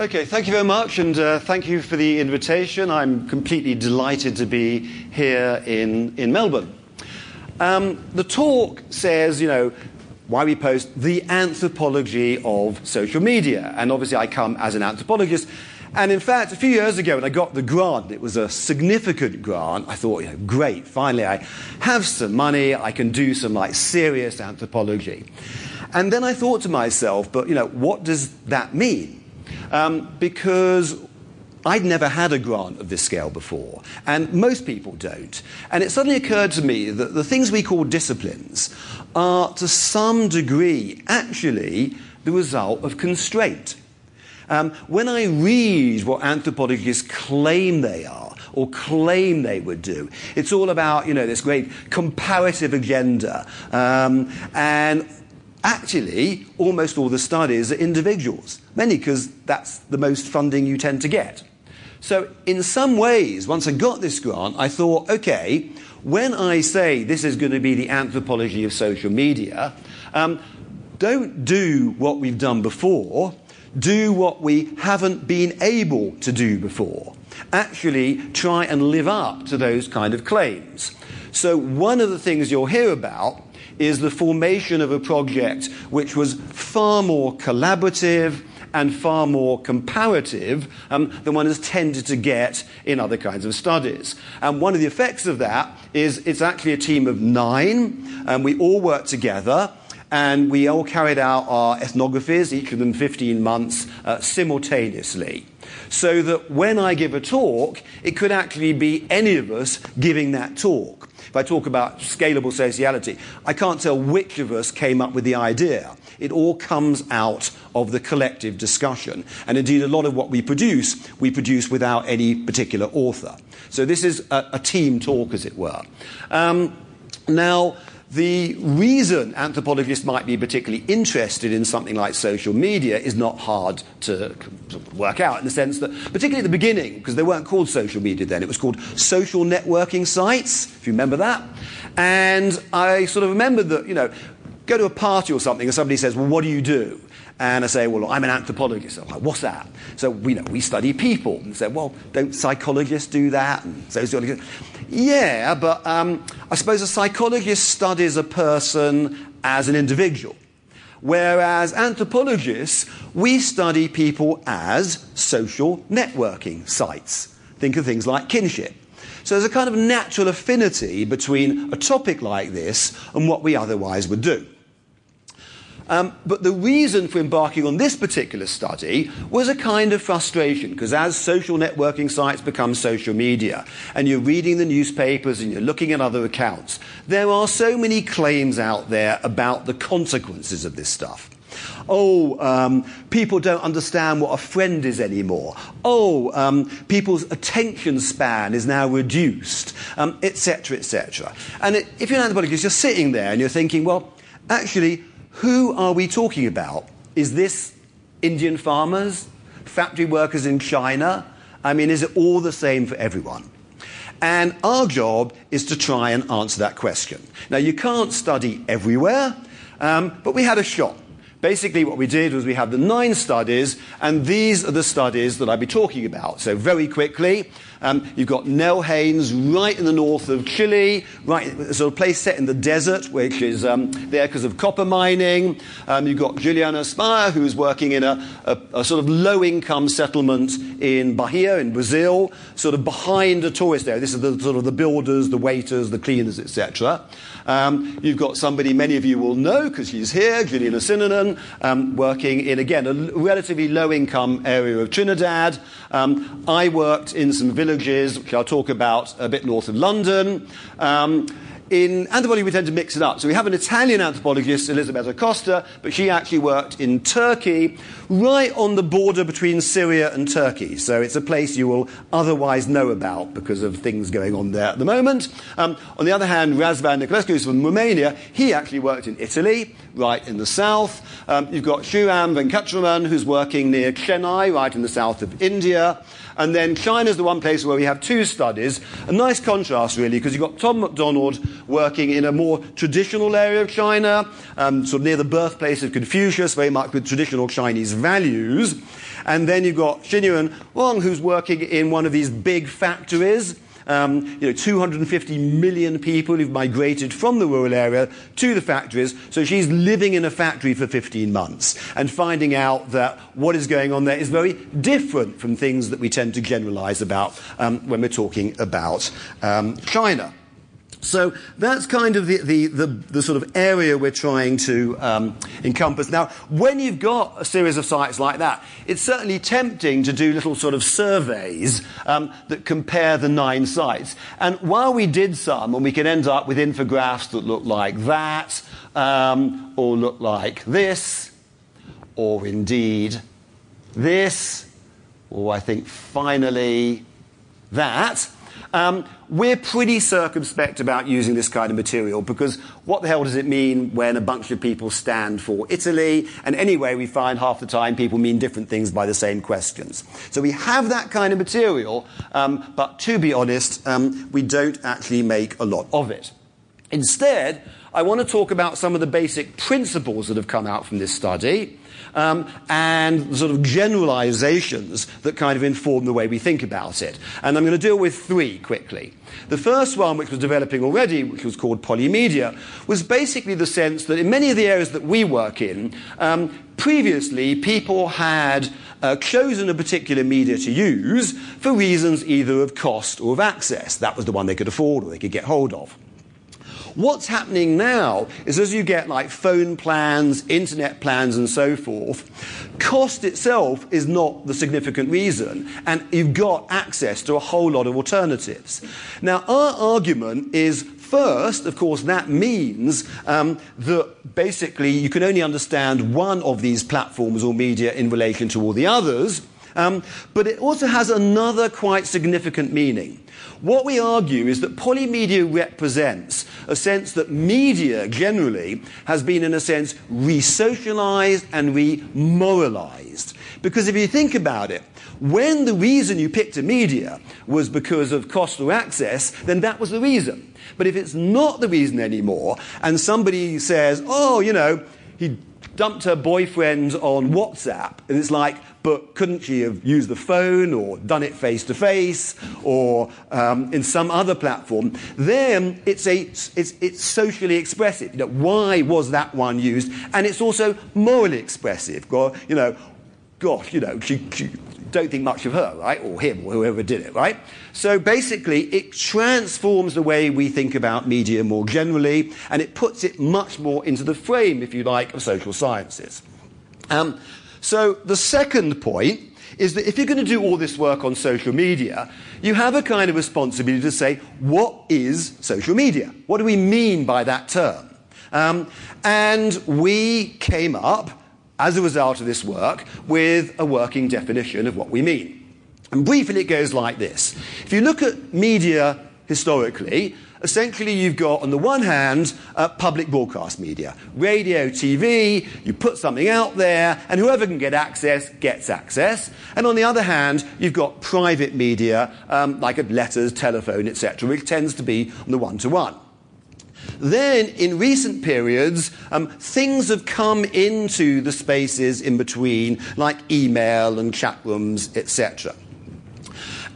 Okay, thank you very much, and thank you for the invitation. I'm completely delighted to be here in Melbourne. The talk says, you know, why we post the anthropology of social media. And obviously I come as an anthropologist. And in fact, a few years ago when I got the grant, it was a significant grant, I thought, you know, great, finally I have some money, I can do some like serious anthropology. And then I thought to myself, but you know, what does that mean? Because I'd never had a grant of this scale before, and most people don't. And it suddenly occurred to me that the things we call disciplines are, to some degree, actually the result of constraint. When I read what anthropologists claim they are, or claim they would do, it's all about, you know, this great comparative agenda. And actually, almost all the studies are individuals, mainly because that's the most funding you tend to get. So in some ways, once I got this grant, I thought, okay, when I say this is going to be the anthropology of social media, don't do what we've done before. Do what we haven't been able to do before. Actually try and live up to those kind of claims. So one of the things you'll hear about is the formation of a project which was far more collaborative and far more comparative than one has tended to get in other kinds of studies. And one of the effects of that is it's actually a team of 9, and we all work together. And we all carried out our ethnographies, each of them 15 months, simultaneously. So that when I give a talk, it could actually be any of us giving that talk. If I talk about scalable sociality, I can't tell which of us came up with the idea. It all comes out of the collective discussion. And indeed, a lot of what we produce without any particular author. So this is a team talk, as it were. Now, the reason anthropologists might be particularly interested in something like social media is not hard to work out, in the sense that, particularly at the beginning, because they weren't called social media then, it was called social networking sites, if you remember that. And I sort of remembered that, you know, go to a party or something and somebody says, well, what do you do? And I say, well, I'm an anthropologist. I'm like, what's that? So, you know, we study people. And say, well, don't psychologists do that? And sociologists. Yeah, but I suppose a psychologist studies a person as an individual. Whereas anthropologists, we study people as social networking sites. Think of things like kinship. So there's a kind of natural affinity between a topic like this and what we otherwise would do. But the reason for embarking on this particular study was a kind of frustration, because as social networking sites become social media, and you're reading the newspapers and you're looking at other accounts, there are so many claims out there about the consequences of this stuff. Oh, people don't understand what a friend is anymore. Oh, people's attention span is now reduced, etc., etc. And if you're an anthropologist, you're sitting there and you're thinking, well, actually, who are we talking about? Is this Indian farmers, factory workers in China? I mean, is it all the same for everyone? And our job is to try and answer that question. Now, you can't study everywhere, but we had a shot. Basically, what we did was we had the 9 studies, and these are the studies that I'll be talking about. So very quickly, you've got Nell Haynes right in the north of Chile, right, sort of place set in the desert, which is there because of copper mining. You've got Juliano Spyer, who's working in a sort of low-income settlement in Bahia, in Brazil, sort of behind a tourist area. This is the sort of the builders, the waiters, the cleaners, etc. You've got somebody many of you will know because she's here, Juliana Sinanen. Working in, again, a relatively low-income area of Trinidad. I worked in some villages, which I'll talk about, a bit north of London. In anthropology, we tend to mix it up. So we have an Italian anthropologist, Elisabetta Costa, but she actually worked in Turkey, right on the border between Syria and Turkey. So it's a place you will otherwise know about because of things going on there at the moment. On the other hand, Razvan Nicolescu, who's from Romania, he actually worked in Italy, right in the south. You've got Shuram Venkatraman, who's working near Chennai, right in the south of India. And then China's the one place where we have 2 studies. A nice contrast, really, because you've got Tom McDonald working in a more traditional area of China, sort of near the birthplace of Confucius, very much with traditional Chinese values. And then you've got Xinyuan Wong, who's working in one of these big factories. 250 million people who've migrated from the rural area to the factories. So she's living in a factory for 15 months and finding out that what is going on there is very different from things that we tend to generalize about when we're talking about China. So that's kind of the sort of area we're trying to encompass. Now, when you've got a series of sites like that, it's certainly tempting to do little sort of surveys that compare the 9 sites. And while we did some, and we could end up with infographics that look like that, or look like this, or indeed this, or I think finally that, we're pretty circumspect about using this kind of material because what the hell does it mean when a bunch of people stand for Italy? And anyway, we find half the time people mean different things by the same questions. So we have that kind of material, but to be honest, we don't actually make a lot of it. Instead, I want to talk about some of the basic principles that have come out from this study. And sort of generalizations that kind of inform the way we think about it. And I'm going to deal with 3 quickly. The first one, which was developing already, which was called polymedia, was basically the sense that in many of the areas that we work in, previously people had chosen a particular media to use for reasons either of cost or of access. That was the one they could afford or they could get hold of. What's happening now is as you get like phone plans, internet plans and so forth, cost itself is not the significant reason and you've got access to a whole lot of alternatives. Now our argument is first, of course, that means that basically you can only understand one of these platforms or media in relation to all the others, but it also has another quite significant meaning. What we argue is that polymedia represents a sense that media generally has been, in a sense, re-socialized and re-moralized. Because if you think about it, when the reason you picked a media was because of cost or access, then that was the reason. But if it's not the reason anymore, and somebody says, oh, he dumped her boyfriend on WhatsApp, and it's like, but couldn't she have used the phone or done it face-to-face or in some other platform? Then it's socially expressive. Why was that one used? And it's also morally expressive. Gosh, she don't think much of her, right? Or him, or whoever did it, right? So basically, it transforms the way we think about media more generally, and it puts it much more into the frame, if you like, of social sciences. So the second point is that if you're going to do all this work on social media, you have a kind of responsibility to say, what is social media? What do we mean by that term? And we came up, as a result of this work, with a working definition of what we mean. And briefly, it goes like this. If you look at media historically, essentially, you've got, on the one hand, public broadcast media. Radio, TV, you put something out there, and whoever can get access, gets access. And on the other hand, you've got private media, like letters, telephone, etc., which tends to be on the one-to-one. Then, in recent periods, things have come into the spaces in between, like email and chat rooms, etc.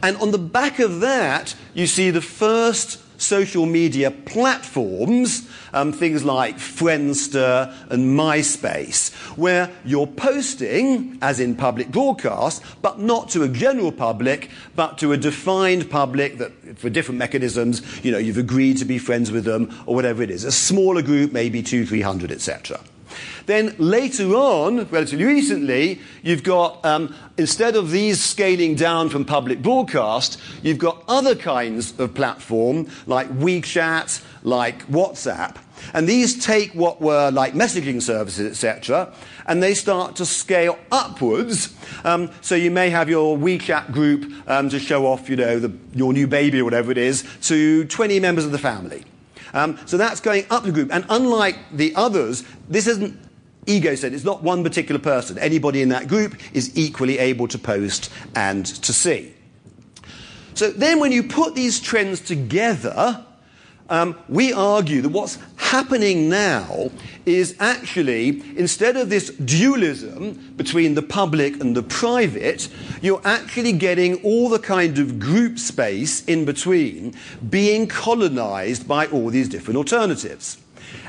And on the back of that, you see the first social media platforms, things like Friendster and MySpace, where you're posting, as in public broadcast, but not to a general public, but to a defined public that, for different mechanisms, you've agreed to be friends with them, or whatever it is. A smaller group, maybe 200, 300, etc. Then later on, relatively recently, you've got, instead of these scaling down from public broadcast, you've got other kinds of platform, like WeChat, like WhatsApp. And these take what were like messaging services, etc., and they start to scale upwards. So you may have your WeChat group to show off, your new baby or whatever it is, to 20 members of the family. So that's going up the group. And unlike the others, this isn't ego-centered. It's not one particular person. Anybody in that group is equally able to post and to see. So then when you put these trends together, we argue that what's happening now is actually, instead of this dualism between the public and the private, you're actually getting all the kind of group space in between being colonized by all these different alternatives.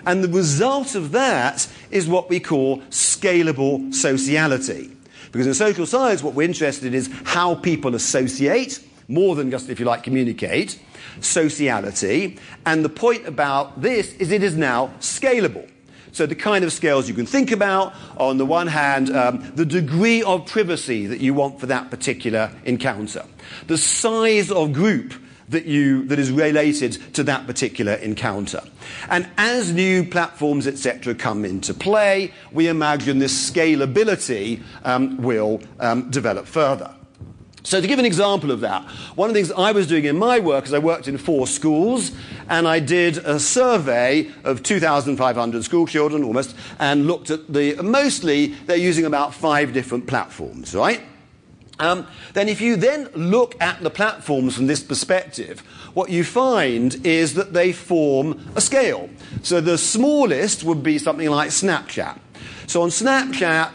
And the result of that is what we call scalable sociality. Because in social science, what we're interested in is how people associate, more than just, if you like, communicate, sociality. And the point about this is it is now scalable. So the kind of scales you can think about, on the one hand, the degree of privacy that you want for that particular encounter, the size of group that is related to that particular encounter. And as new platforms, etc., come into play, we imagine this scalability will develop further. So to give an example of that, one of the things I was doing in my work is I worked in 4 schools, and I did a survey of 2,500 school children almost, and looked at mostly they're using about 5 different platforms, right? Then if you then look at the platforms from this perspective, what you find is that they form a scale. So the smallest would be something like Snapchat. So on Snapchat,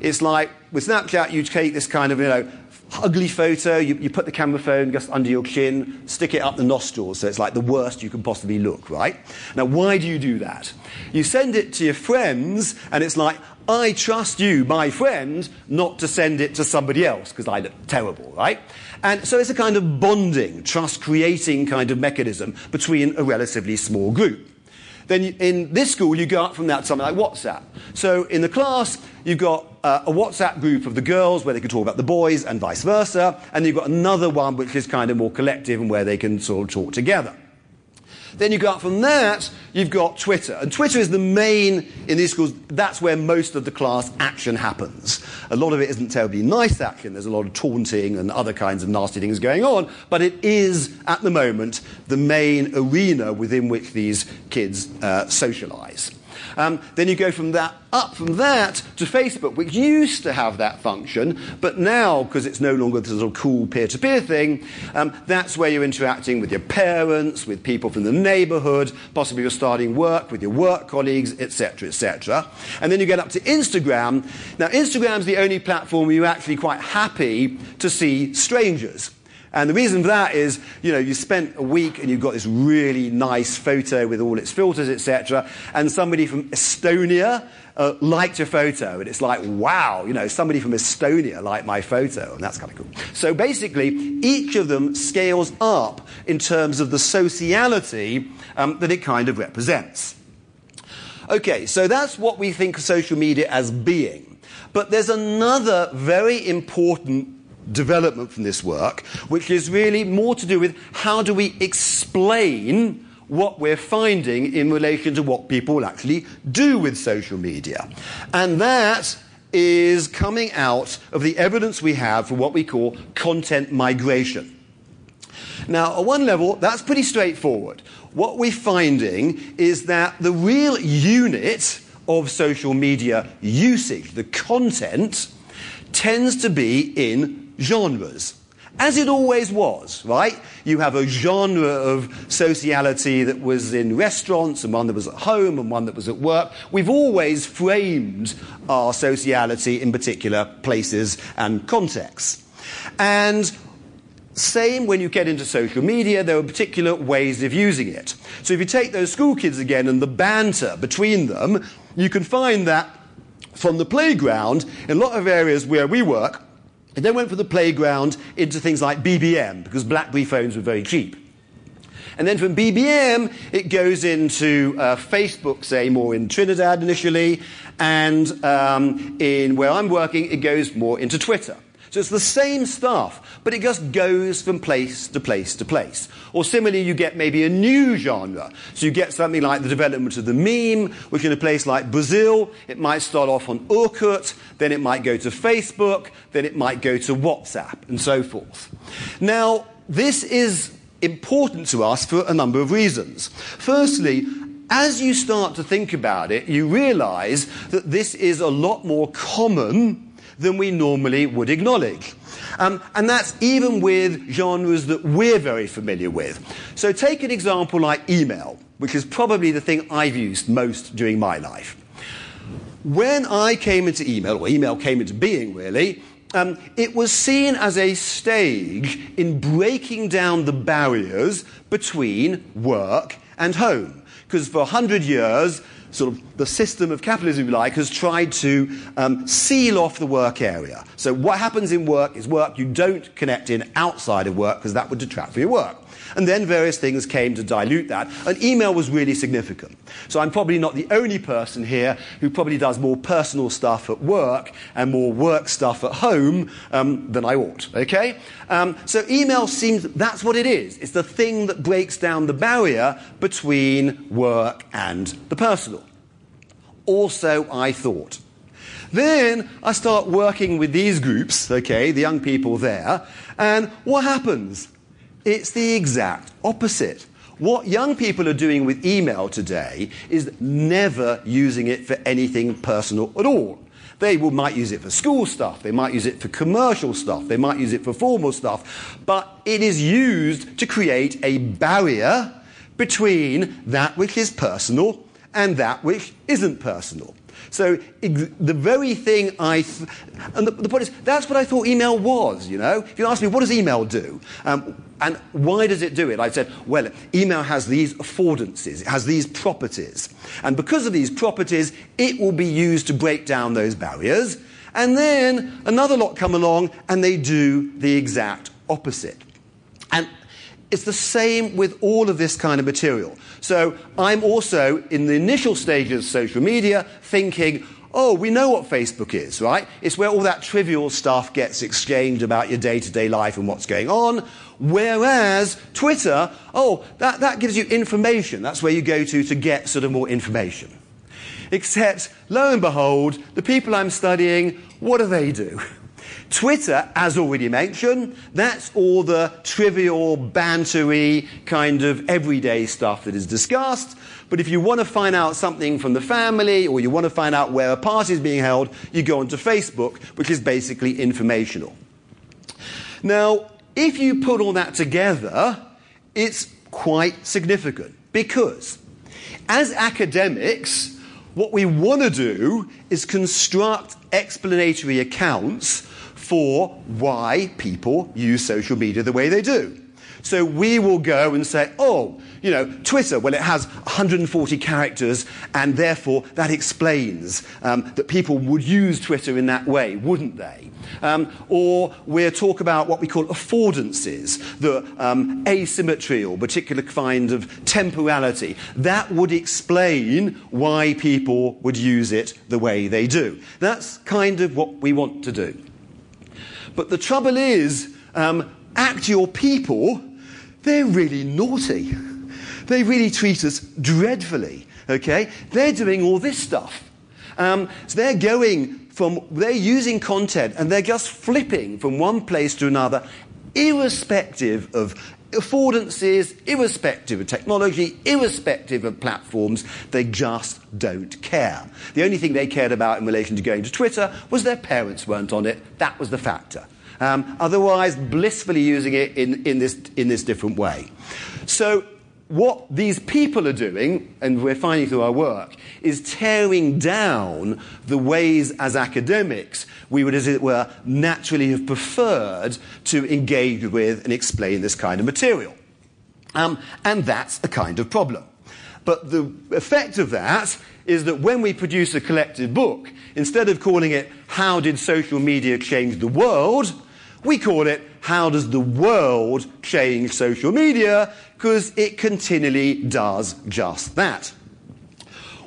it's like, with Snapchat, you take this kind of, ugly photo, you put the camera phone just under your chin, stick it up the nostrils, so it's like the worst you can possibly look, right? Now, why do you do that? You send it to your friends, and it's like, I trust you, my friend, not to send it to somebody else, because I look terrible, right? And so it's a kind of bonding, trust-creating kind of mechanism between a relatively small group. Then in this school, you go up from that to something like WhatsApp. So in the class, you've got a WhatsApp group of the girls where they can talk about the boys and vice versa, and you've got another one which is kind of more collective and where they can sort of talk together. Then you go up from that, you've got Twitter. And Twitter is the main, in these schools, that's where most of the class action happens. A lot of it isn't terribly nice action. There's a lot of taunting and other kinds of nasty things going on, but it is, at the moment, the main arena within which these kids socialize. Then you go from that up from that to Facebook, which used to have that function, but now, because it's no longer this sort of cool peer-to-peer thing, that's where you're interacting with your parents, with people from the neighborhood, possibly you're starting work with your work colleagues, etc., etc. And then you get up to Instagram. Now, Instagram's the only platform where you're actually quite happy to see strangers. And the reason for that is, you spent a week and you've got this really nice photo with all its filters, etc., and somebody from Estonia liked your photo. And it's like, wow, somebody from Estonia liked my photo, and that's kind of cool. So basically, each of them scales up in terms of the sociality that it kind of represents. Okay, so that's what we think of social media as being. But there's another very important development from this work, which is really more to do with how do we explain what we're finding in relation to what people actually do with social media. And that is coming out of the evidence we have for what we call content migration. Now, at one level, that's pretty straightforward. What we're finding is that the real unit of social media usage, the content, tends to be in genres, as it always was, right? You have a genre of sociality that was in restaurants, and one that was at home, and one that was at work. We've always framed our sociality in particular places and contexts. And same when you get into social media, there are particular ways of using it. So if you take those school kids again and the banter between them, you can find that from the playground, in a lot of areas where we work, it then went from the playground into things like BBM, because BlackBerry phones were very cheap. And then from BBM, it goes into Facebook, say, more in Trinidad initially, and in where I'm working, it goes more into Twitter. So it's the same stuff, but it just goes from place to place to place. Or similarly, you get maybe a new genre. So you get something like the development of the meme, which in a place like Brazil, it might start off on Orkut, then it might go to Facebook, then it might go to WhatsApp, and so forth. Now, this is important to us for a number of reasons. Firstly, as you start to think about it, you realize that this is a lot more common than we normally would acknowledge. And that's even with genres that we're very familiar with. So take an example like email, which is probably the thing I've used most during my life. When I came into email, or email came into being really, it was seen as a stage in breaking down the barriers between work and home. Because for 100 years, sort of the system of capitalism, if you like, has tried to seal off the work area. So what happens in work is work. You don't connect in outside of work because that would detract from your work. And then various things came to dilute that. And email was really significant. So I'm probably not the only person here who probably does more personal stuff at work and more work stuff at home than I ought, okay? So email seems, that's what it is. It's the thing that breaks down the barrier between work and the personal. Also, I thought. Then I start working with these groups, okay, the young people there, and what happens? It's the exact opposite. What young people are doing with email today is never using it for anything personal at all. They might use it for school stuff, they might use it for commercial stuff, they might use it for formal stuff, but it is used to create a barrier between that which is personal and that which isn't personal. So the very thing and the point is, that's what I thought email was, you know. If you ask me, what does email do? And why does it do it? I said, well, email has these affordances. It has these properties. And because of these properties, it will be used to break down those barriers. And then another lot come along, and they do the exact opposite. And it's the same with all of this kind of material. So I'm also, in the initial stages of social media, thinking, oh, we know what Facebook is, right? It's where all that trivial stuff gets exchanged about your day-to-day life and what's going on. Whereas Twitter, oh, that gives you information. That's where you go to get sort of more information. Except, lo and behold, the people I'm studying, what do they do? Twitter, as already mentioned, that's all the trivial, bantery, kind of everyday stuff that is discussed. But if you want to find out something from the family, or you want to find out where a party is being held, you go onto Facebook, which is basically informational. Now, if you put all that together, it's quite significant. Because as academics, what we want to do is construct explanatory accounts for why people use social media the way they do. So we will go and say, oh, you know, Twitter, well, it has 140 characters, and therefore that explains that people would use Twitter in that way, wouldn't they? Or we'll talk about what we call affordances, the asymmetry or particular kind of temporality. That would explain why people would use it the way they do. That's kind of what we want to do. But the trouble is, actual people, they're really naughty. They really treat us dreadfully, okay? They're doing all this stuff. So they're going from, they're using content and they're just flipping from one place to another, irrespective of affordances, irrespective of technology, irrespective of platforms. They just don't care. The only thing they cared about in relation to going to Twitter was their parents weren't on it. That was the factor. Otherwise, blissfully using it in this different way. So what these people are doing, and we're finding through our work, is tearing down the ways as academics we would, as it were, naturally have preferred to engage with and explain this kind of material. And that's a kind of problem. But the effect of that is that when we produce a collective book, instead of calling it How Did Social Media Change the World, we call it How Does the World Change Social Media? Because it continually does just that.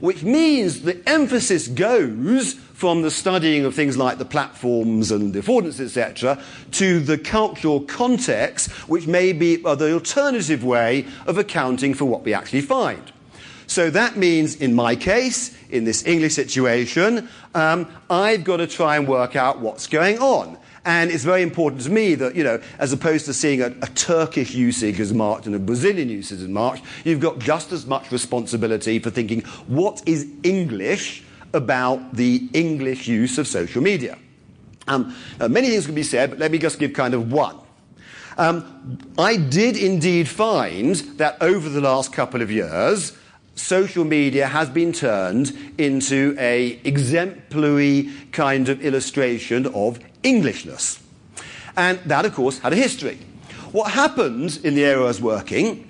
Which means the emphasis goes from the studying of things like the platforms and the affordances, etc., to the cultural context, which may be the alternative way of accounting for what we actually find. So that means, in my case, in this English situation, I've got to try and work out what's going on. And it's very important to me that, you know, as opposed to seeing a Turkish usage as marked and a Brazilian usage as marked, you've got just as much responsibility for thinking, what is English about the English use of social media? Many things could be said, but let me just give kind of one. I did indeed find that over the last couple of years, social media has been turned into an exemplary kind of illustration of Englishness. And that, of course, had a history. What happened in the area I was working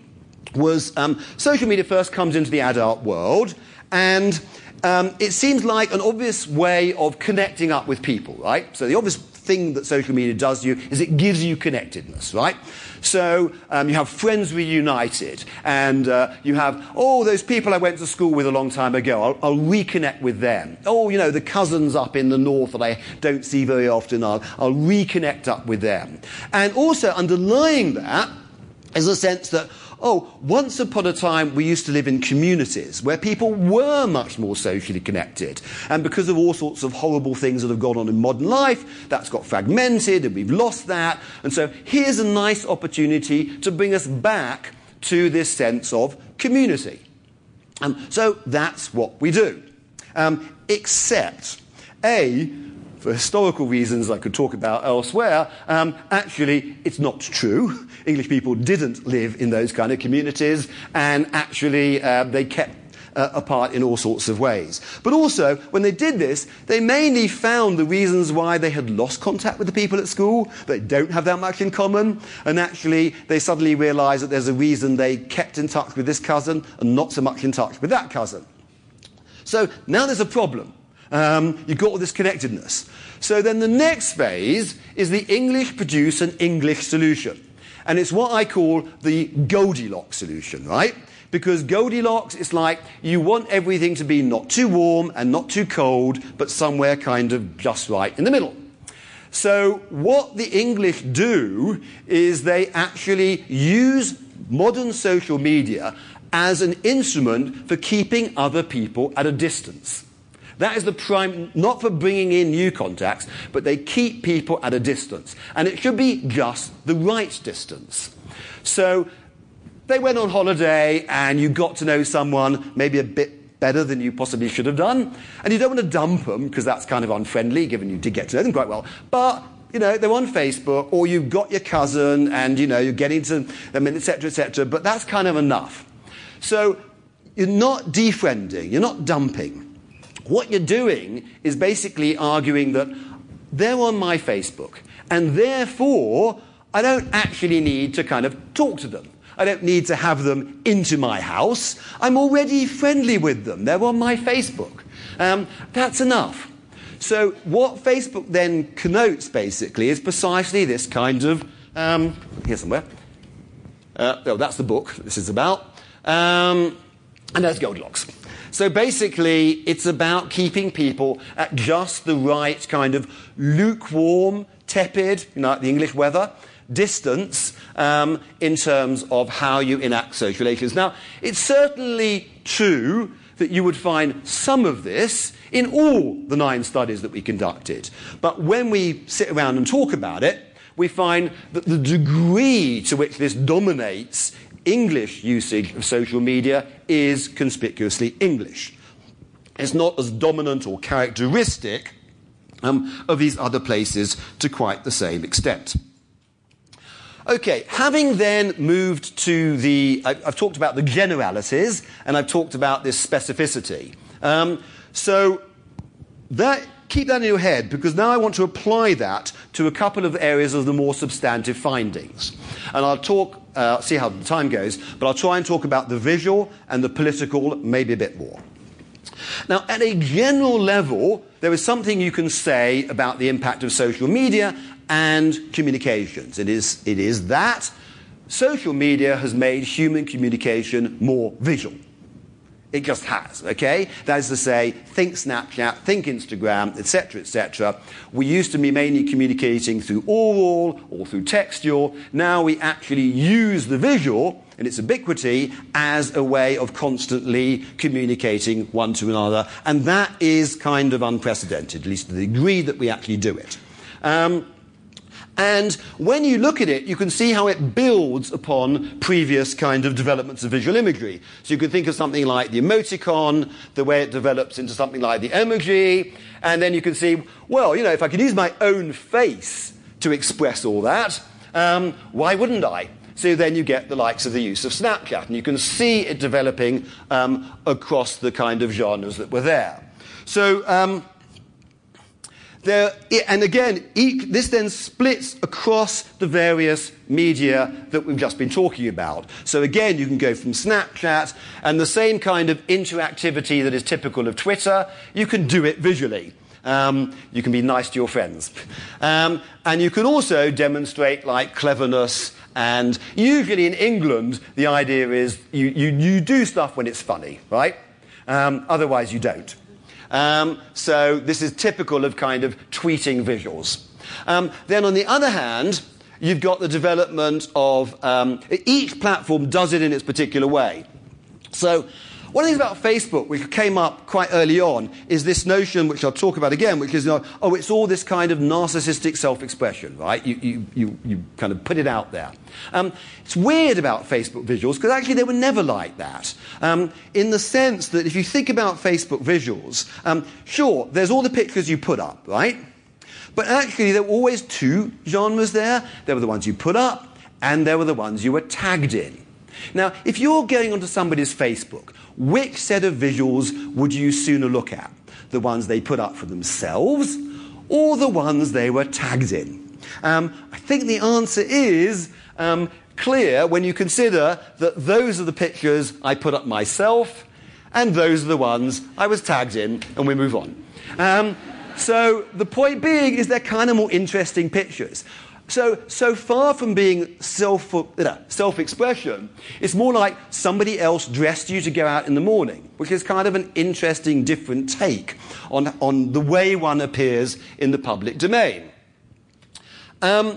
was social media first comes into the adult world, and it seems like an obvious way of connecting up with people, right? So the obvious thing that social media does to you is it gives you connectedness, right? So you have friends reunited, and you have, oh, those people I went to school with a long time ago, I'll reconnect with them. Oh, you know, the cousins up in the north that I don't see very often, I'll reconnect up with them. And also underlying that is a sense that, oh, once upon a time, we used to live in communities where people were much more socially connected. And because of all sorts of horrible things that have gone on in modern life, that's got fragmented and we've lost that. And so here's a nice opportunity to bring us back to this sense of community. So that's what we do. Except, A, for historical reasons I could talk about elsewhere, actually it's not true. English people didn't live in those kind of communities, and actually they kept apart in all sorts of ways. But also, when they did this, they mainly found the reasons why they had lost contact with the people at school. They don't have that much in common, and actually they suddenly realised that there's a reason they kept in touch with this cousin and not so much in touch with that cousin. So now there's a problem. You've got all this connectedness. So then the next phase is the English produce an English solution. And it's what I call the Goldilocks solution, right? Because Goldilocks is like you want everything to be not too warm and not too cold, but somewhere kind of just right in the middle. So what the English do is they actually use modern social media as an instrument for keeping other people at a distance. That is the prime, not for bringing in new contacts, but they keep people at a distance. And it should be just the right distance. So they went on holiday and you got to know someone maybe a bit better than you possibly should have done. And you don't want to dump them because that's kind of unfriendly, given you did get to know them quite well. But, you know, they're on Facebook, or you've got your cousin and, you know, you're getting to them, etc., etc. But that's kind of enough. So you're not defriending, you're not dumping. What you're doing is basically arguing that they're on my Facebook, and therefore I don't actually need to kind of talk to them. I don't need to have them into my house. I'm already friendly with them. They're on my Facebook. That's enough. So what Facebook then connotes basically is precisely this kind of, here somewhere. Oh, that's the book this is about. And that's Goldilocks. So basically, it's about keeping people at just the right kind of lukewarm, tepid, you know, like the English weather, distance in terms of how you enact social relations. Now, it's certainly true that you would find some of this in all the 9 studies that we conducted. But when we sit around and talk about it, we find that the degree to which this dominates English usage of social media is conspicuously English. It's not as dominant or characteristic of these other places to quite the same extent. Okay, having then moved to the... I've talked about the generalities, and I've talked about this specificity. So that... Keep that in your head, because now I want to apply that to a couple of areas of the more substantive findings. And I'll talk, see how the time goes, but I'll try and talk about the visual and the political maybe a bit more. Now, at a general level, there is something you can say about the impact of social media and communications. It is that social media has made human communication more visual. It just has, okay? That is to say, think Snapchat, think Instagram, etc., etc. We used to be mainly communicating through oral or through textual. Now we actually use the visual and its ubiquity as a way of constantly communicating one to another. And that is kind of unprecedented, at least to the degree that we actually do it. And when you look at it, you can see how it builds upon previous kind of developments of visual imagery. So you can think of something like the emoticon, the way it develops into something like the emoji, and then you can see, well, you know, if I could use my own face to express all that, why wouldn't I? So then you get the likes of the use of Snapchat, and you can see it developing across the kind of genres that were there. So... and again, this then splits across the various media that we've just been talking about. So again, you can go from Snapchat, and the same kind of interactivity that is typical of Twitter, you can do it visually. You can be nice to your friends. And you can also demonstrate, like, cleverness. And usually in England, the idea is you do stuff when it's funny, right? Otherwise, you don't. So this is typical of kind of tweeting visuals. Then on the other hand, you've got the development of... each platform does it in its particular way. So one of the things about Facebook, which came up quite early on, is this notion, which I'll talk about again, which is, you know, oh, it's all this kind of narcissistic self-expression, right? You kind of put it out there. It's weird about Facebook visuals, because actually they were never like that, in the sense that if you think about Facebook visuals, sure, there's all the pictures you put up, right? But actually there were always two genres there. There were the ones you put up, and there were the ones you were tagged in. Now, if you're going onto somebody's Facebook, which set of visuals would you sooner look at? The ones they put up for themselves, or the ones they were tagged in? I think the answer is clear when you consider that those are the pictures I put up myself, and those are the ones I was tagged in, and we move on. So the point being is they're kind of more interesting pictures. So far from being self-expression, it's more like somebody else dressed you to go out in the morning, which is kind of an interesting, different take on the way one appears in the public domain. And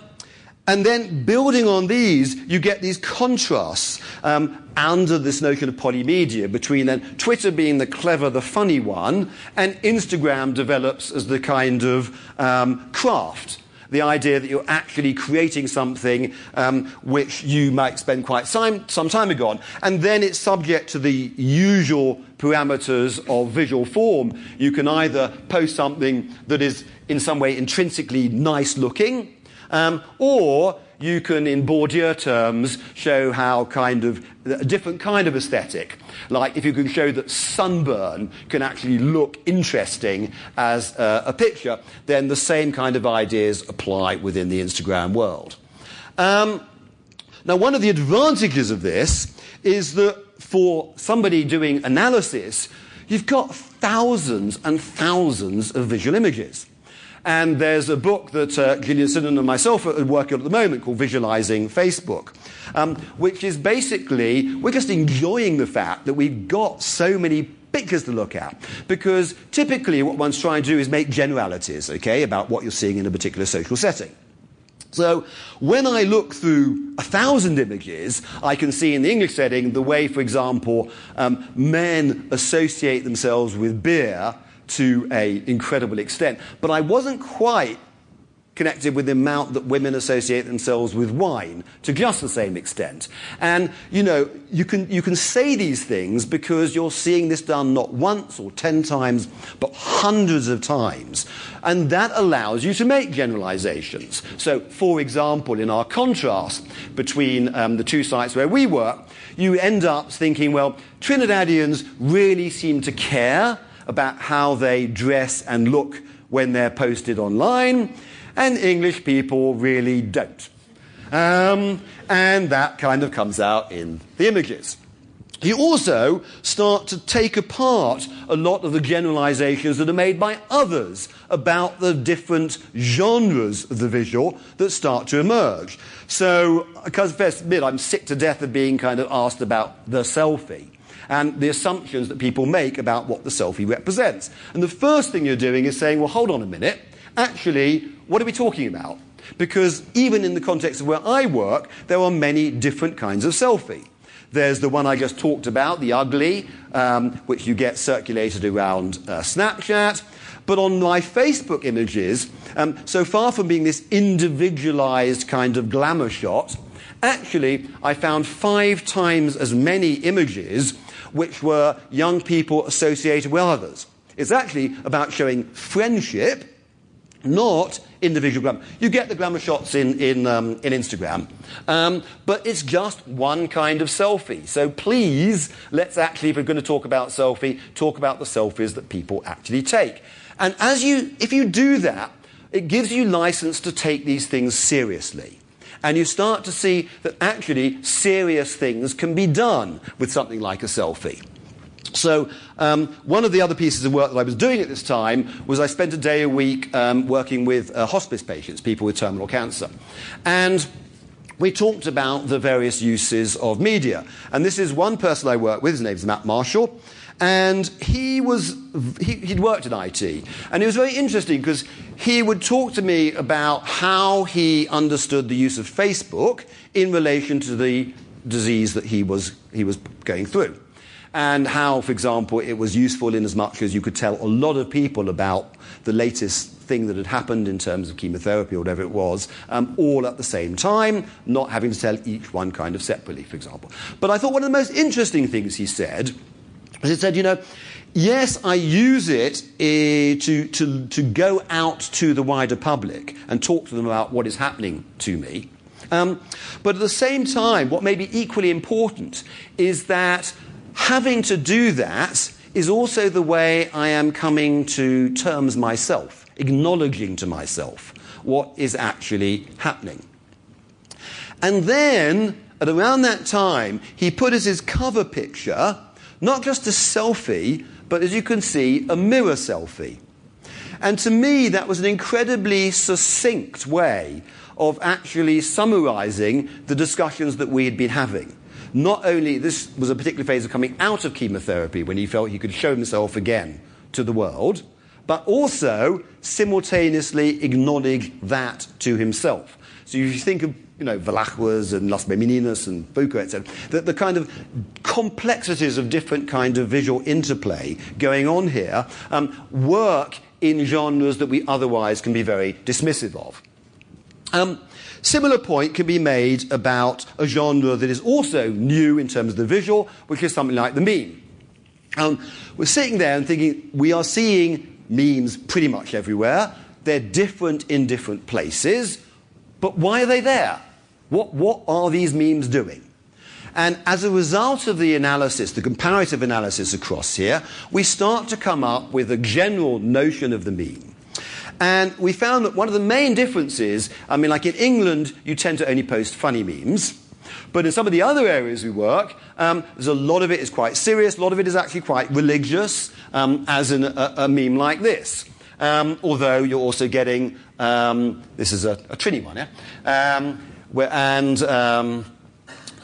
then building on these, you get these contrasts under this notion of polymedia between then Twitter being the clever, the funny one, and Instagram develops as the kind of craft. The idea that you're actually creating something which you might spend quite some time ago on. And then it's subject to the usual parameters of visual form. You can either post something that is in some way intrinsically nice-looking, or you can, in Bourdieu terms, show how kind of a different kind of aesthetic. Like if you can show that sunburn can actually look interesting as a picture, then the same kind of ideas apply within the Instagram world. Now, one of the advantages of this is that for somebody doing analysis, you've got thousands and thousands of visual images. And there's a book that Gillian Sondon and myself are working on at the moment called Visualizing Facebook, which is basically, we're just enjoying the fact that we've got so many pictures to look at. Because typically what one's trying to do is make generalities, okay, about what you're seeing in a particular social setting. So when I look through 1,000 images, I can see in the English setting the way, for example, men associate themselves with beer to an incredible extent. But I wasn't quite connected with the amount that women associate themselves with wine to just the same extent. And, you know, you can say these things because you're seeing this done not once or 10 times, but hundreds of times. And that allows you to make generalizations. So, for example, in our contrast between the two sites where we work, you end up thinking, well, Trinidadians really seem to care about how they dress and look when they're posted online, and English people really don't. And that kind of comes out in the images. You also start to take apart a lot of the generalizations that are made by others about the different genres of the visual that start to emerge. So, because first admit, I'm sick to death of being kind of asked about the selfie and the assumptions that people make about what the selfie represents. And the first thing you're doing is saying, well, hold on a minute. Actually, what are we talking about? Because even in the context of where I work, there are many different kinds of selfie. There's the one I just talked about, the ugly, which you get circulated around Snapchat. But on my Facebook images, so far from being this individualized kind of glamour shot, actually, I found 5 times as many images which were young people associated with others. It's actually about showing friendship, not individual glamour. You get the glamour shots in Instagram, but it's just one kind of selfie. So please, let's actually, if we're going to talk about selfie, talk about the selfies that people actually take. And if you do that, it gives you license to take these things seriously. And you start to see that actually serious things can be done with something like a selfie. So one of the other pieces of work that I was doing at this time was I spent a day a week working with hospice patients, people with terminal cancer. And we talked about the various uses of media. And this is one person I work with. His name's Matt Marshall. And he'd worked in IT. And it was very interesting because he would talk to me about how he understood the use of Facebook in relation to the disease that he was going through. And how, for example, it was useful in as much as you could tell a lot of people about the latest thing that had happened in terms of chemotherapy or whatever it was, all at the same time, not having to tell each one kind of separately, for example. But I thought one of the most interesting things he said was, he said, you know, yes, I use it to go out to the wider public and talk to them about what is happening to me. But at the same time, what may be equally important is that having to do that is also the way I am coming to terms myself, acknowledging to myself what is actually happening. And then, at around that time, he put as his cover picture not just a selfie, but as you can see, a mirror selfie. And to me, that was an incredibly succinct way of actually summarizing the discussions that we had been having. Not only, this was a particular phase of coming out of chemotherapy when he felt he could show himself again to the world, but also simultaneously acknowledge that to himself. So if you think of, you know, Valachas and Las Meninas and Foucault, etc., the kind of complexities of different kind of visual interplay going on here work in genres that we otherwise can be very dismissive of. Similar point can be made about a genre that is also new in terms of the visual, which is something like the meme. We're sitting there and thinking, we are seeing memes pretty much everywhere. They're different in different places, but why are they there? What are these memes doing? And as a result of the analysis, the comparative analysis across here, we start to come up with a general notion of the meme. And we found that one of the main differences, I mean, like in England, you tend to only post funny memes. But in some of the other areas we work, there's a lot of it is quite serious. A lot of it is actually quite religious, as in a meme like this. Although you're also getting, this is a Trini one, yeah?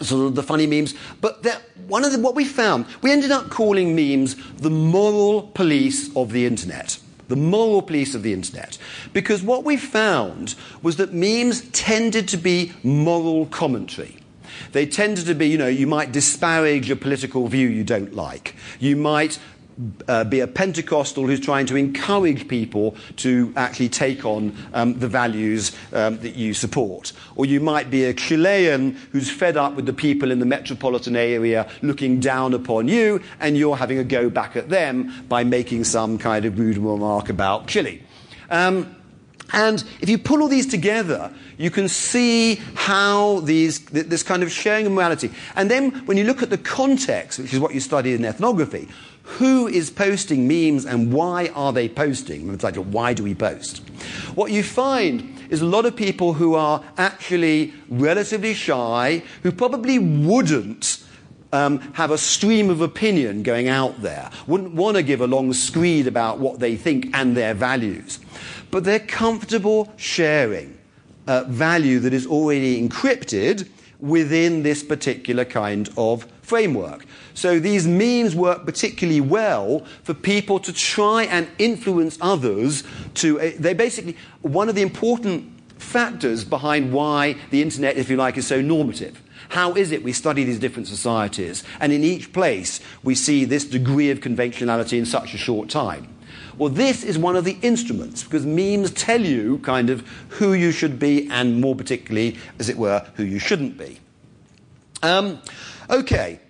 Sort of the funny memes. But what we found, we ended up calling memes the moral police of the internet. The moral police of the internet. Because what we found was that memes tended to be moral commentary. They tended to be, you know, you might disparage a political view you don't like. You might be a Pentecostal who's trying to encourage people to actually take on the values that you support. Or you might be a Chilean who's fed up with the people in the metropolitan area looking down upon you, and you're having a go back at them by making some kind of rude remark about Chile. And if you pull all these together, you can see how this kind of sharing of morality. And then when you look at the context, which is what you study in ethnography, who is posting memes and why are they posting? It's like, why do we post? What you find is a lot of people who are actually relatively shy, who probably wouldn't have a stream of opinion going out there, wouldn't want to give a long screed about what they think and their values. But they're comfortable sharing value that is already encrypted within this particular kind of framework. So these memes work particularly well for people to try and influence others to... They basically... One of the important factors behind why the internet, if you like, is so normative. How is it we study these different societies, and in each place we see this degree of conventionality in such a short time? Well, this is one of the instruments, because memes tell you kind of who you should be and, more particularly, as it were, who you shouldn't be. Okay,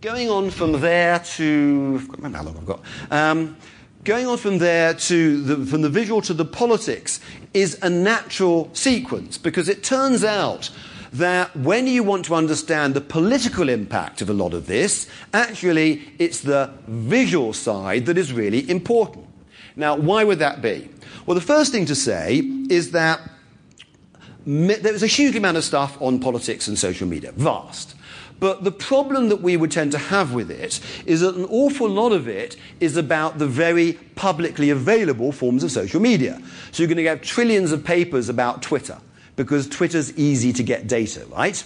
going on from there to... I've got my dialogue I've got. Going on from there to from the visual to the politics is a natural sequence, because it turns out that when you want to understand the political impact of a lot of this, actually it's the visual side that is really important. Now, why would that be? Well, the first thing to say is that there was a huge amount of stuff on politics and social media, vast. But the problem that we would tend to have with it is that an awful lot of it is about the very publicly available forms of social media. So you're going to have trillions of papers about Twitter, because Twitter's easy to get data, right?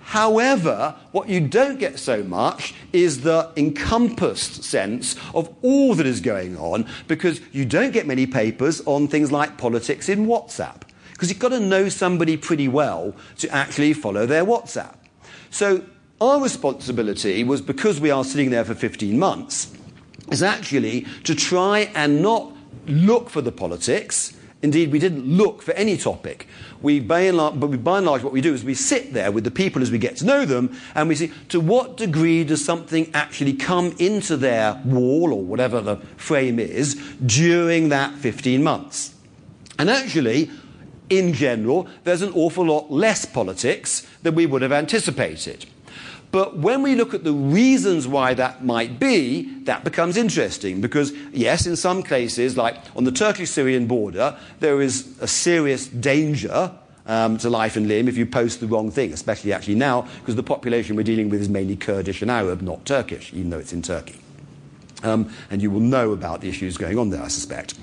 However, what you don't get so much is the encompassed sense of all that is going on, because you don't get many papers on things like politics in WhatsApp, because you've got to know somebody pretty well to actually follow their WhatsApp. So our responsibility was, because we are sitting there for 15 months, is actually to try and not look for the politics. Indeed, we didn't look for any topic. By and large, what we do is we sit there with the people as we get to know them, and we see to what degree does something actually come into their wall, or whatever the frame is, during that 15 months. And actually, in general, there's an awful lot less politics than we would have anticipated. But when we look at the reasons why that might be, that becomes interesting, because, yes, in some cases, like on the Turkish-Syrian border, there is a serious danger to life and limb if you post the wrong thing, especially actually now, because the population we're dealing with is mainly Kurdish and Arab, not Turkish, even though it's in Turkey. And you will know about the issues going on there, I suspect.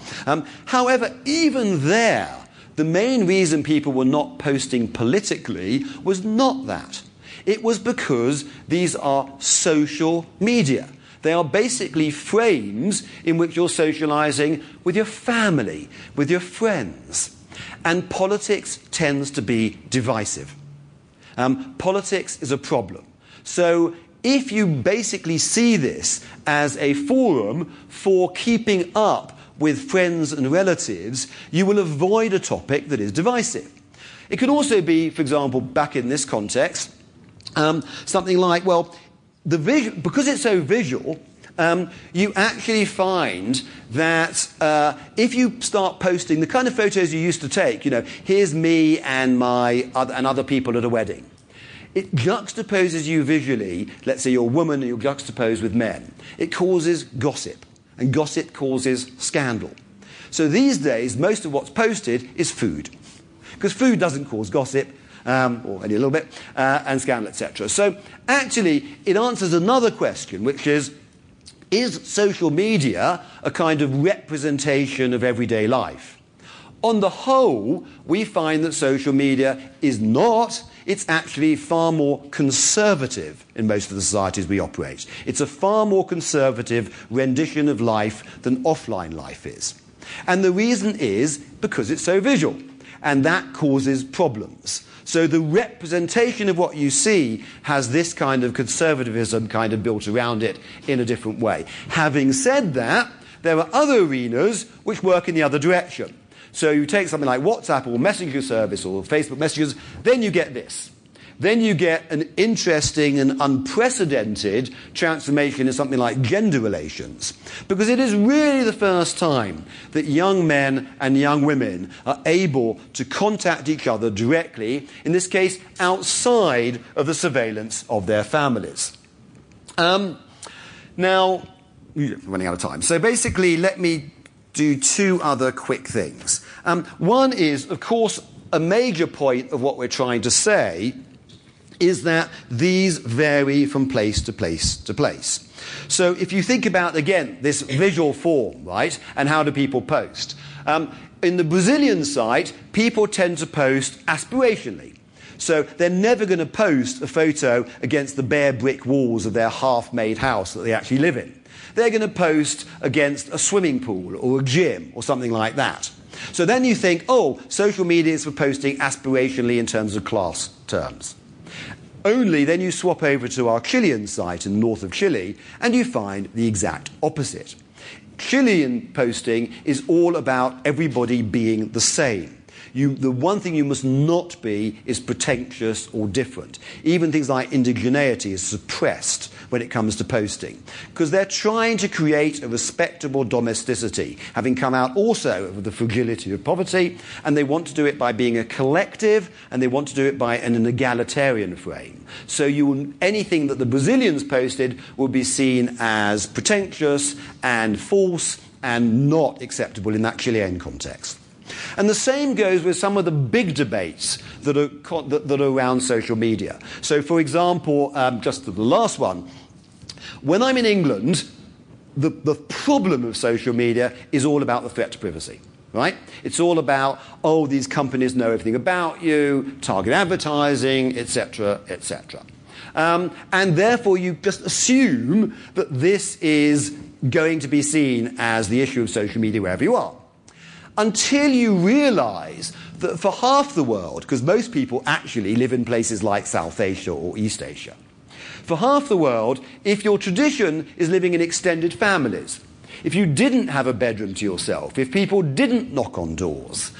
However, even there, the main reason people were not posting politically was not that. It was because these are social media. They are basically frames in which you're socializing with your family, with your friends. And politics tends to be divisive. Politics is a problem. So if you basically see this as a forum for keeping up with friends and relatives, you will avoid a topic that is divisive. It could also be, for example, back in this context, something like, well, because it's so visual, you actually find that if you start posting the kind of photos you used to take, you know, here's me and other people at a wedding, it juxtaposes you visually. Let's say you're a woman and you're juxtaposed with men. It causes gossip, and gossip causes scandal. So these days, most of what's posted is food, because food doesn't cause gossip, or only a little bit, and scandal, etc. So actually, it answers another question, which is social media a kind of representation of everyday life? On the whole, we find that social media is not. It's actually far more conservative in most of the societies we operate. It's a far more conservative rendition of life than offline life is. And the reason is because it's so visual, and that causes problems. So the representation of what you see has this kind of conservatism kind of built around it in a different way. Having said that, there are other arenas which work in the other direction. So you take something like WhatsApp or Messenger service or Facebook messages, then you get this. Then you get an interesting and unprecedented transformation in something like gender relations, because it is really the first time that young men and young women are able to contact each other directly, in this case, outside of the surveillance of their families. Now, I'm running out of time. So basically, let me do two other quick things. One is, of course, a major point of what we're trying to say is that these vary from place to place to place. So if you think about, again, this visual form, right, and how do people post? In the Brazilian side, people tend to post aspirationally. So they're never going to post a photo against the bare brick walls of their half-made house that they actually live in. They're going to post against a swimming pool or a gym or something like that. So then you think, oh, social media is for posting aspirationally in terms of class terms. Only then you swap over to our Chilean site in the north of Chile and you find the exact opposite. Chilean posting is all about everybody being the same. The one thing you must not be is pretentious or different. Even things like indigeneity is suppressed when it comes to posting, because they're trying to create a respectable domesticity, having come out also of the fragility of poverty, and they want to do it by being a collective, and they want to do it by an egalitarian frame. So anything that the Brazilians posted will be seen as pretentious and false and not acceptable in that Chilean context. And the same goes with some of the big debates that are around social media. So, for example, just the last one, when I'm in England, the problem of social media is all about the threat to privacy, right? It's all about, oh, these companies know everything about you, target advertising, etc., etc. And therefore, you just assume that this is going to be seen as the issue of social media wherever you are. Until you realize that for half the world, because most people actually live in places like South Asia or East Asia, for half the world, if your tradition is living in extended families, if you didn't have a bedroom to yourself, if people didn't knock on doors,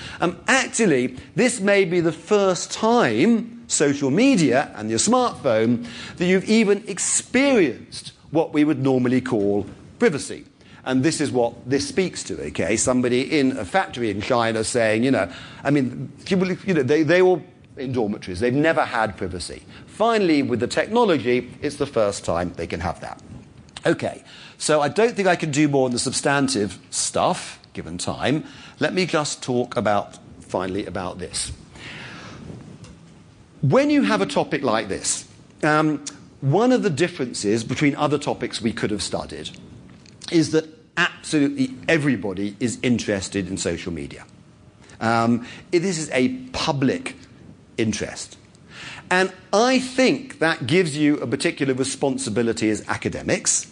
actually this may be the first time social media and your smartphone that you've even experienced what we would normally call privacy. And this is what this speaks to, okay? Somebody in a factory in China saying, you know, I mean, people, you know, they all in dormitories. They've never had privacy. Finally, with the technology, it's the first time they can have that. Okay, so I don't think I can do more on the substantive stuff, given time. Let me just talk about, finally, about this. When you have a topic like this, one of the differences between other topics we could have studied is that absolutely everybody is interested in social media. This is a public interest. And I think that gives you a particular responsibility as academics.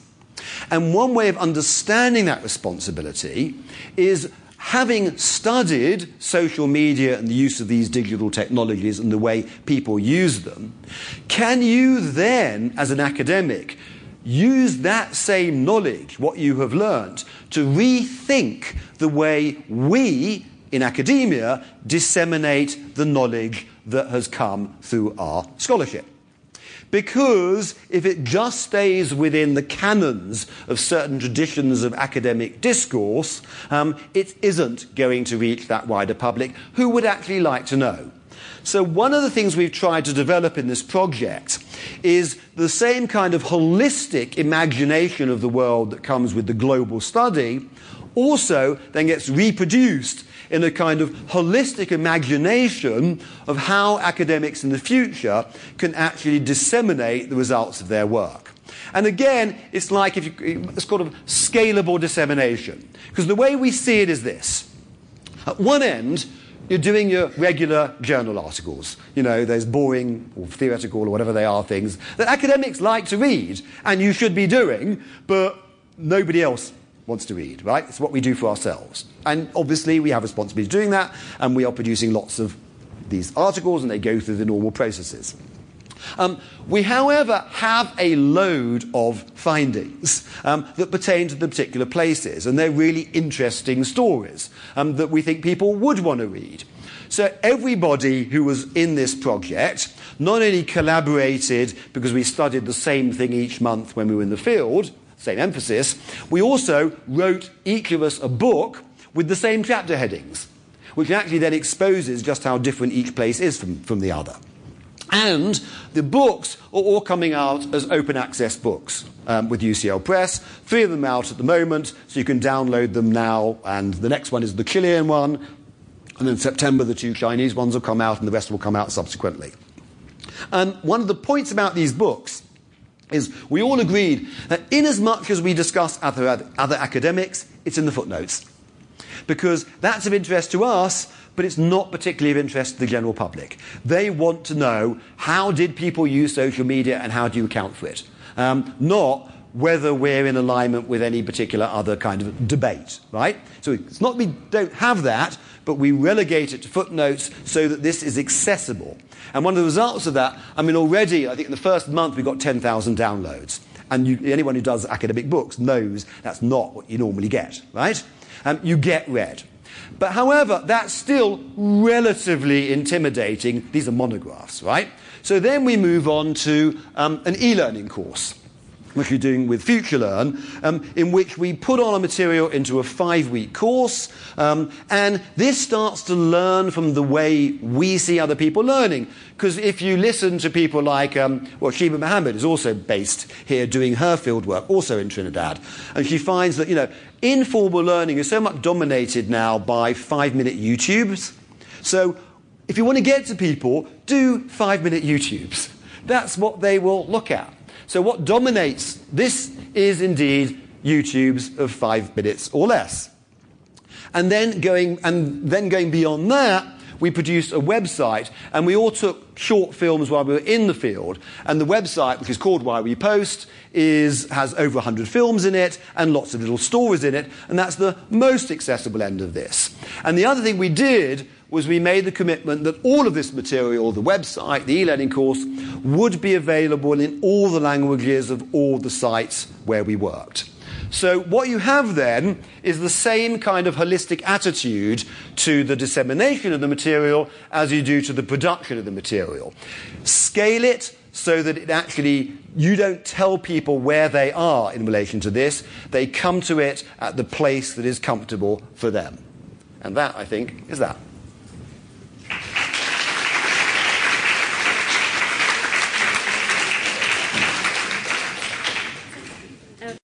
And one way of understanding that responsibility is having studied social media and the use of these digital technologies and the way people use them, can you then, as an academic, use that same knowledge, what you have learned, to rethink the way we, in academia, disseminate the knowledge that has come through our scholarship. Because if it just stays within the canons of certain traditions of academic discourse, it isn't going to reach that wider public who would actually like to know. So one of the things we've tried to develop in this project is the same kind of holistic imagination of the world that comes with the global study also then gets reproduced in a kind of holistic imagination of how academics in the future can actually disseminate the results of their work. And again, it's like it's sort of scalable dissemination. Because the way we see it is this. At one end, you're doing your regular journal articles, you know, those boring or theoretical or whatever they are things that academics like to read and you should be doing, but nobody else wants to read, right? It's what we do for ourselves. And obviously we have responsibility doing that, and we are producing lots of these articles and they go through the normal processes. We, however, have a load of findings that pertain to the particular places, and they're really interesting stories that we think people would want to read. So everybody who was in this project not only collaborated because we studied the same thing each month when we were in the field, same emphasis, we also wrote each of us a book with the same chapter headings, which actually then exposes just how different each place is from the other. And the books are all coming out as open access books with UCL Press. 3 of them out at the moment, so you can download them now. And the next one is the Chilean one. And in September, the 2 Chinese ones will come out, and the rest will come out subsequently. And one of the points about these books is we all agreed that inasmuch as we discuss other academics, it's in the footnotes. Because that's of interest to us, but it's not particularly of interest to the general public. They want to know, how did people use social media and how do you account for it? Not whether we're in alignment with any particular other kind of debate, right? So it's not we don't have that, but we relegate it to footnotes so that this is accessible. And one of the results of that, I mean, already, I think in the first month we got 10,000 downloads. And anyone who does academic books knows that's not what you normally get, right? You get read. But however, that's still relatively intimidating. These are monographs, right? So then we move on to an e-learning course, which we're doing with FutureLearn, in which we put on a material into a 5-week course, and this starts to learn from the way we see other people learning. Because if you listen to people like, well, Sheba Muhammad is also based here doing her fieldwork, also in Trinidad, and she finds that, you know, informal learning is so much dominated now by 5-minute YouTubes. So if you want to get to people, do 5-minute YouTubes. That's what they will look at. So what dominates this is indeed YouTubes of 5 minutes or less. And then going beyond that, we produced a website, and we all took short films while we were in the field. And the website, which is called Why We Post, has over 100 films in it and lots of little stories in it, and that's the most accessible end of this. And the other thing we did was we made the commitment that all of this material, the website, the e-learning course, would be available in all the languages of all the sites where we worked. So what you have then is the same kind of holistic attitude to the dissemination of the material as you do to the production of the material. Scale it so that it actually, you don't tell people where they are in relation to this. They come to it at the place that is comfortable for them. And that, I think, is that.